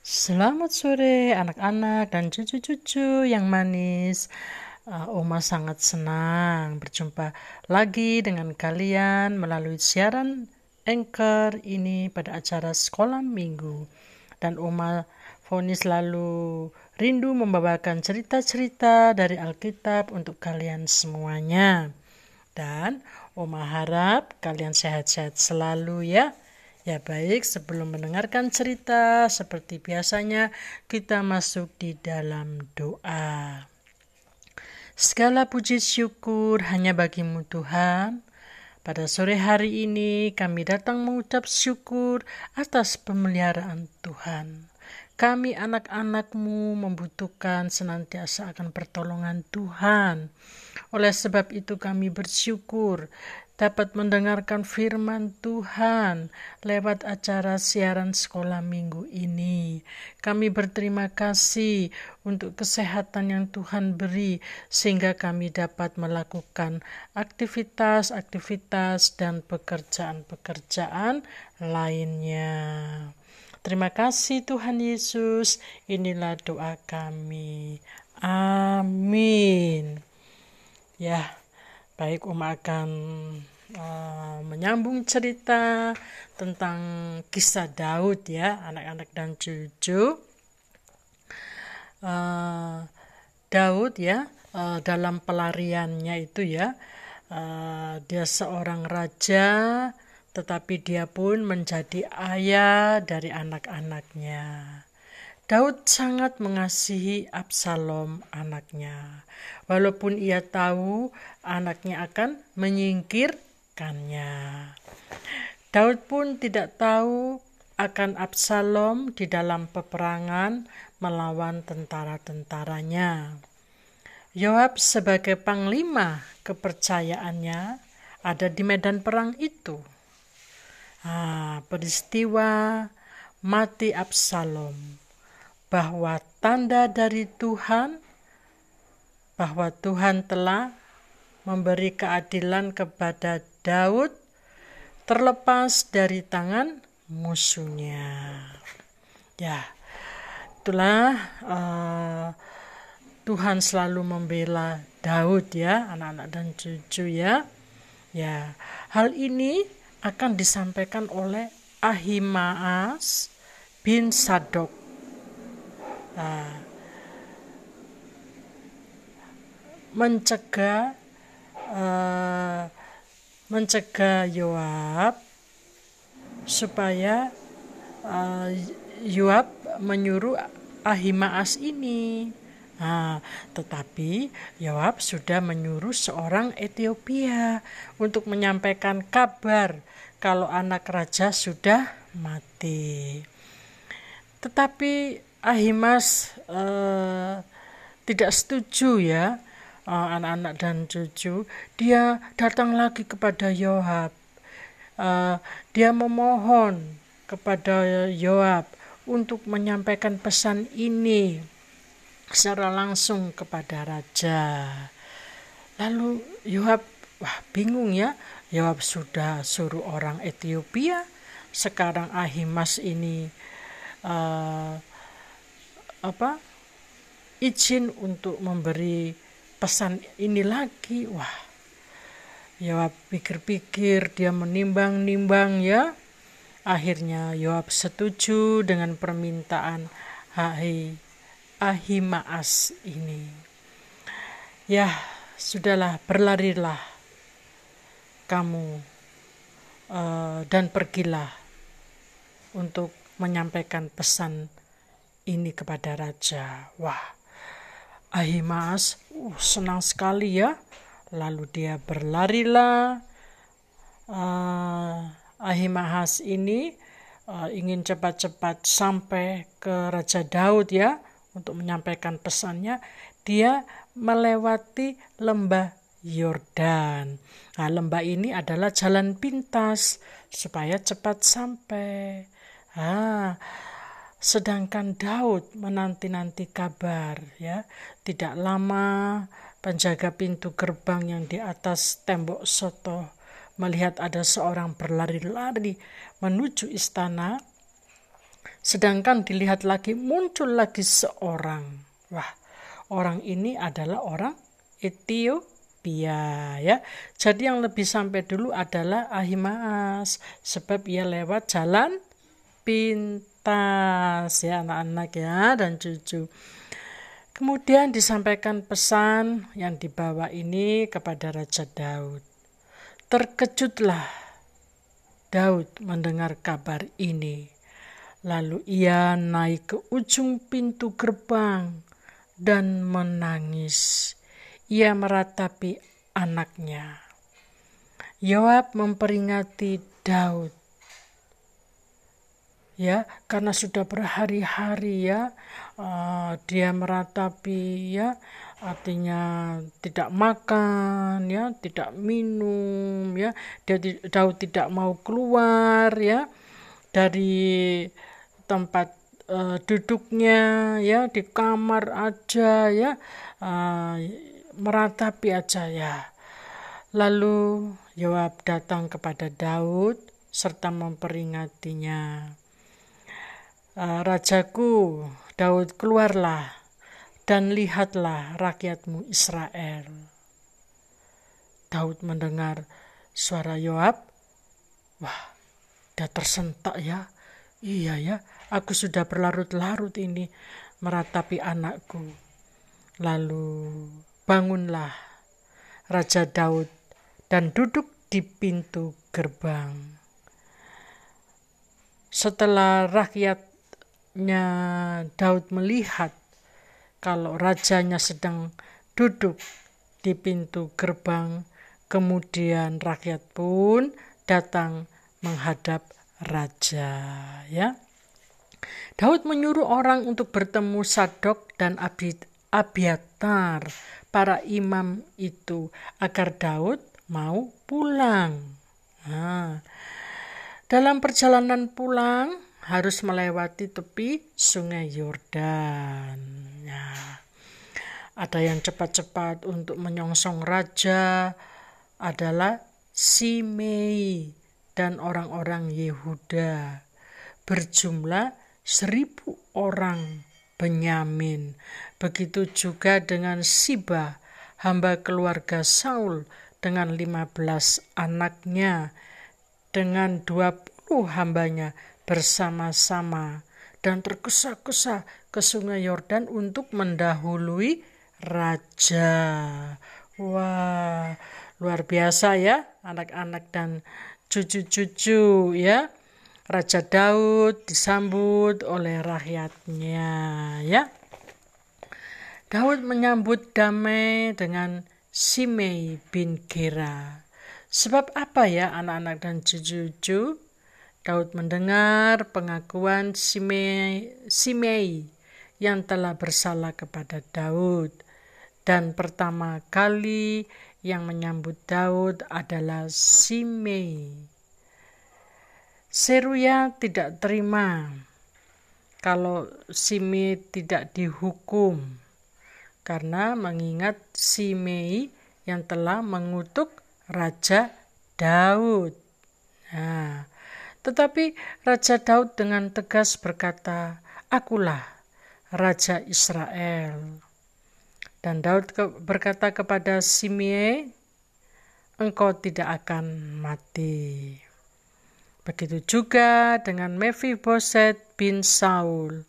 Selamat sore anak-anak dan cucu-cucu yang manis. Oma sangat senang berjumpa lagi dengan kalian melalui siaran Anchor ini pada acara sekolah minggu. Dan Oma Foni selalu rindu membawakan cerita-cerita dari Alkitab untuk kalian semuanya. Dan Oma harap kalian sehat-sehat selalu ya. Ya baik, sebelum mendengarkan cerita, seperti biasanya kita masuk di dalam doa. Segala puji syukur hanya bagimu Tuhan. Pada sore hari ini kami datang mengucap syukur atas pemeliharaan Tuhan. Kami anak-anakmu membutuhkan senantiasa akan pertolongan Tuhan. Oleh sebab itu kami bersyukur dapat mendengarkan firman Tuhan lewat acara siaran sekolah minggu ini. Kami berterima kasih untuk kesehatan yang Tuhan beri sehingga kami dapat melakukan aktivitas-aktivitas dan pekerjaan-pekerjaan lainnya. Terima kasih Tuhan Yesus, inilah doa kami. Amin. Ya, baik, Uma akan menyambung cerita tentang kisah Daud ya, anak-anak dan cucu. Daud ya, dalam pelariannya itu ya, dia seorang raja, tetapi dia pun menjadi ayah dari anak-anaknya. Daud sangat mengasihi Absalom anaknya, walaupun ia tahu anaknya akan menyingkirkannya. Daud pun tidak tahu akan Absalom di dalam peperangan melawan tentara-tentaranya. Yoab sebagai panglima kepercayaannya ada di medan perang itu. Peristiwa mati Absalom bahwa tanda dari Tuhan, bahwa Tuhan telah memberi keadilan kepada Daud terlepas dari tangan musuhnya. Ya, itulah Tuhan selalu membela Daud ya, anak-anak dan cucu ya. Ya, hal ini akan disampaikan oleh Ahimaas bin Sadok. Mencegah Yoab supaya Yoab menyuruh Ahimaas ini. Tetapi Yoab sudah menyuruh seorang Etiopia untuk menyampaikan kabar kalau anak raja sudah mati. Tetapi Ahimaas tidak setuju ya, anak-anak dan cucu. Dia datang lagi kepada Yoab. Dia memohon kepada Yoab untuk menyampaikan pesan ini secara langsung kepada raja. Lalu Yoab bingung ya. Yoab sudah suruh orang Etiopia. Sekarang Ahimaas ini izin untuk memberi pesan ini lagi. Yoab pikir-pikir, dia menimbang-nimbang ya. Akhirnya Yoab setuju dengan permintaan Ahimaas ini. Ya, sudahlah, berlarilah kamu dan pergilah untuk menyampaikan pesan ini kepada raja. Ahimaas senang sekali ya. Lalu dia berlarilah. Ahimaas ini ingin cepat-cepat sampai ke Raja Daud ya, untuk menyampaikan pesannya. Dia melewati lembah Yordan. Lembah ini adalah jalan pintas supaya cepat sampai. Sedangkan Daud menanti-nanti kabar ya. Tidak lama penjaga pintu gerbang yang di atas tembok soto melihat ada seorang berlari-lari menuju istana. Sedangkan dilihat lagi, muncul lagi seorang. Wah, orang ini adalah orang Etiopia, ya. Jadi yang lebih sampai dulu adalah Ahimaas, sebab ia lewat jalan pintas, ya anak-anak ya dan cucu. Kemudian disampaikan pesan yang dibawa ini kepada Raja Daud. Terkejutlah Daud mendengar kabar ini. Lalu ia naik ke ujung pintu gerbang dan menangis. Ia meratapi anaknya. Yoab memperingati Daud, ya, karena sudah berhari-hari ya dia meratapi, ya, artinya tidak makan, ya, tidak minum, ya. Daud tidak mau keluar, ya, dari tempat duduknya, ya, di kamar aja, ya, meratapi aja, ya. Lalu Yoab datang kepada Daud serta memperingatinya. Rajaku Daud, keluarlah dan lihatlah rakyatmu Israel. Daud mendengar suara Yoab, wah, dia tersentak, ya. Iya, ya, aku sudah berlarut-larut ini meratapi anakku. Lalu bangunlah Raja Daud dan duduk di pintu gerbang. Setelah rakyatnya Daud melihat kalau rajanya sedang duduk di pintu gerbang, kemudian rakyat pun datang menghadap raja, ya. Daud menyuruh orang untuk bertemu Sadok dan Abiatar, para imam itu, agar Daud mau pulang. Nah, dalam perjalanan pulang harus melewati tepi sungai Yordan. Nah, ada yang cepat-cepat untuk menyongsong raja adalah Simei dan orang-orang Yehuda berjumlah 1.000 orang Benyamin. Begitu juga dengan Siba, hamba keluarga Saul, dengan 15 anaknya, dengan 20 hambanya bersama-sama, dan tergesa-gesa ke sungai Yordan untuk mendahului raja. Wah, luar biasa, ya, anak-anak dan cucu-cucu, ya. Raja Daud disambut oleh rakyatnya, ya. Daud menyambut damai dengan Simei bin Gera. Sebab apa, ya, anak-anak dan cucu-cucu? Daud mendengar pengakuan Simei yang telah bersalah kepada Daud, dan pertama kali yang menyambut Daud adalah Simei. Seruya tidak terima kalau Simei tidak dihukum, karena mengingat Simei yang telah mengutuk Raja Daud. Nah, tetapi Raja Daud dengan tegas berkata, "Akulah Raja Israel." Dan Daud berkata kepada Simei, engkau tidak akan mati. Begitu juga dengan Mefiboset bin Saul.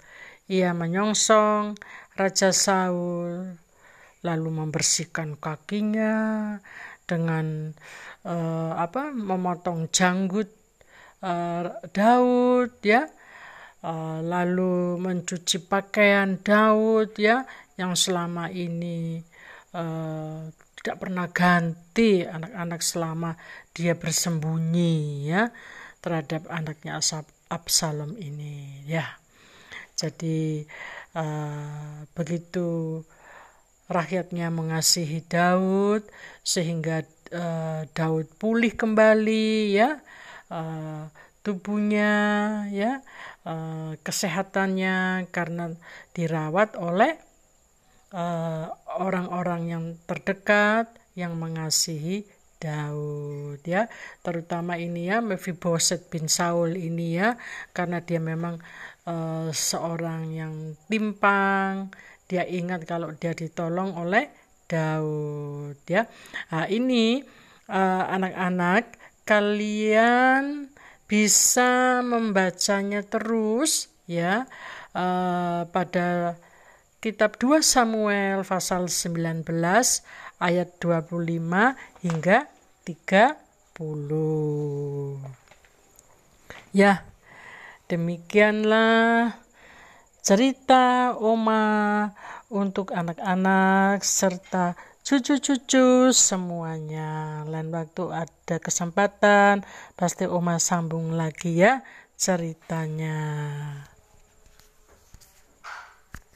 Ia menyongsong Raja Saul, lalu membersihkan kakinya dengan memotong janggut Daud, ya. Lalu mencuci pakaian Daud, ya, yang selama ini tidak pernah ganti anak-anak selama dia bersembunyi, ya, terhadap anaknya Absalom ini, ya. Jadi begitu rakyatnya mengasihi Daud sehingga Daud pulih kembali, ya, tubuhnya, ya, kesehatannya, karena dirawat oleh orang-orang yang terdekat yang mengasihi Daud, ya, terutama ini, ya, Mefiboset bin Saul ini, ya, karena dia memang seorang yang timpang. Dia ingat kalau dia ditolong oleh Daud, ya. Nah, ini anak-anak, kalian bisa membacanya terus, ya, pada kitab 2 Samuel pasal 19 ayat 25 hingga 30. Ya, demikianlah cerita Oma untuk anak-anak serta cucu-cucu semuanya. Lain waktu ada kesempatan pasti Oma sambung lagi ya ceritanya.